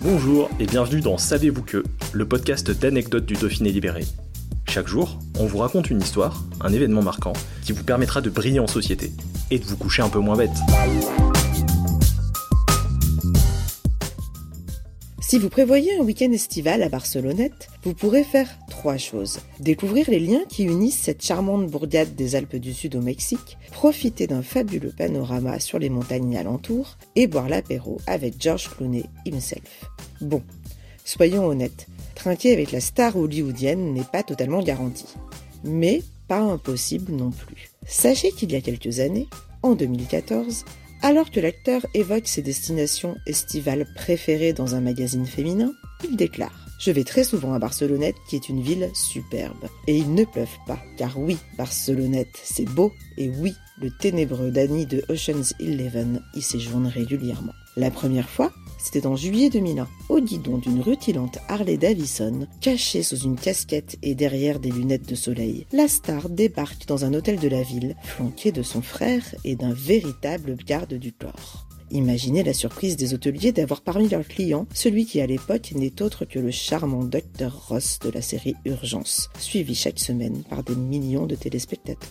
Bonjour et bienvenue dans Savez-vous que ?, le podcast d'anecdotes du Dauphiné libéré. Chaque jour, on vous raconte une histoire, un événement marquant, qui vous permettra de briller en société et de vous coucher un peu moins bête. Si vous prévoyez un week-end estival à Barcelonnette, vous pourrez faire 3 choses. Découvrir les liens qui unissent cette charmante bourgade des Alpes du Sud au Mexique, profiter d'un fabuleux panorama sur les montagnes alentours et boire l'apéro avec George Clooney himself. Bon, soyons honnêtes, trinquer avec la star hollywoodienne n'est pas totalement garanti. Mais pas impossible non plus. Sachez qu'il y a quelques années, en 2014, alors que l'acteur évoque ses destinations estivales préférées dans un magazine féminin, il déclare « Je vais très souvent à Barcelonnette qui est une ville superbe. Et il ne pleuve pas, car oui, Barcelonnette, c'est beau, et oui, le ténébreux Danny de Ocean's Eleven y séjourne régulièrement. » La première fois, c'était en juillet 2001, au guidon d'une rutilante Harley Davidson, cachée sous une casquette et derrière des lunettes de soleil. La star débarque dans un hôtel de la ville, flanquée de son frère et d'un véritable garde du corps. Imaginez la surprise des hôteliers d'avoir parmi leurs clients celui qui à l'époque n'est autre que le charmant Dr Ross de la série Urgence, suivi chaque semaine par des millions de téléspectateurs.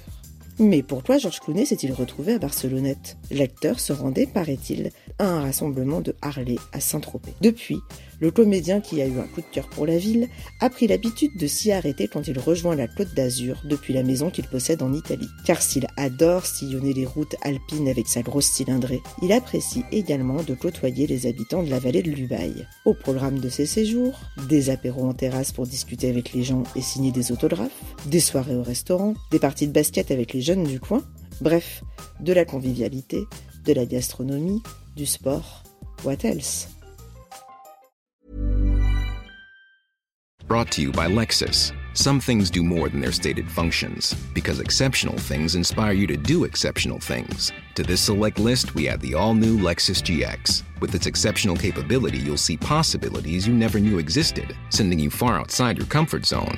Mais pourquoi George Clooney s'est-il retrouvé à Barcelonnette ? L'acteur se rendait, paraît-il, à un rassemblement de Harley à Saint-Tropez. Depuis, le comédien qui a eu un coup de cœur pour la ville a pris l'habitude de s'y arrêter quand il rejoint la Côte d'Azur depuis la maison qu'il possède en Italie. Car s'il adore sillonner les routes alpines avec sa grosse cylindrée, il apprécie également de côtoyer les habitants de la vallée de l'Ubaye. Au programme de ses séjours, des apéros en terrasse pour discuter avec les gens et signer des autographes, des soirées au restaurant, des parties de basket avec les jeunes du coin, bref, de la convivialité, de la gastronomie, du sport, what else? Brought to you by Lexus. Some things do more than their stated functions, because exceptional things inspire you to do exceptional things. To this select list, we add the all-new Lexus GX. With its exceptional capability, you'll see possibilities you never knew existed, sending you far outside your comfort zone.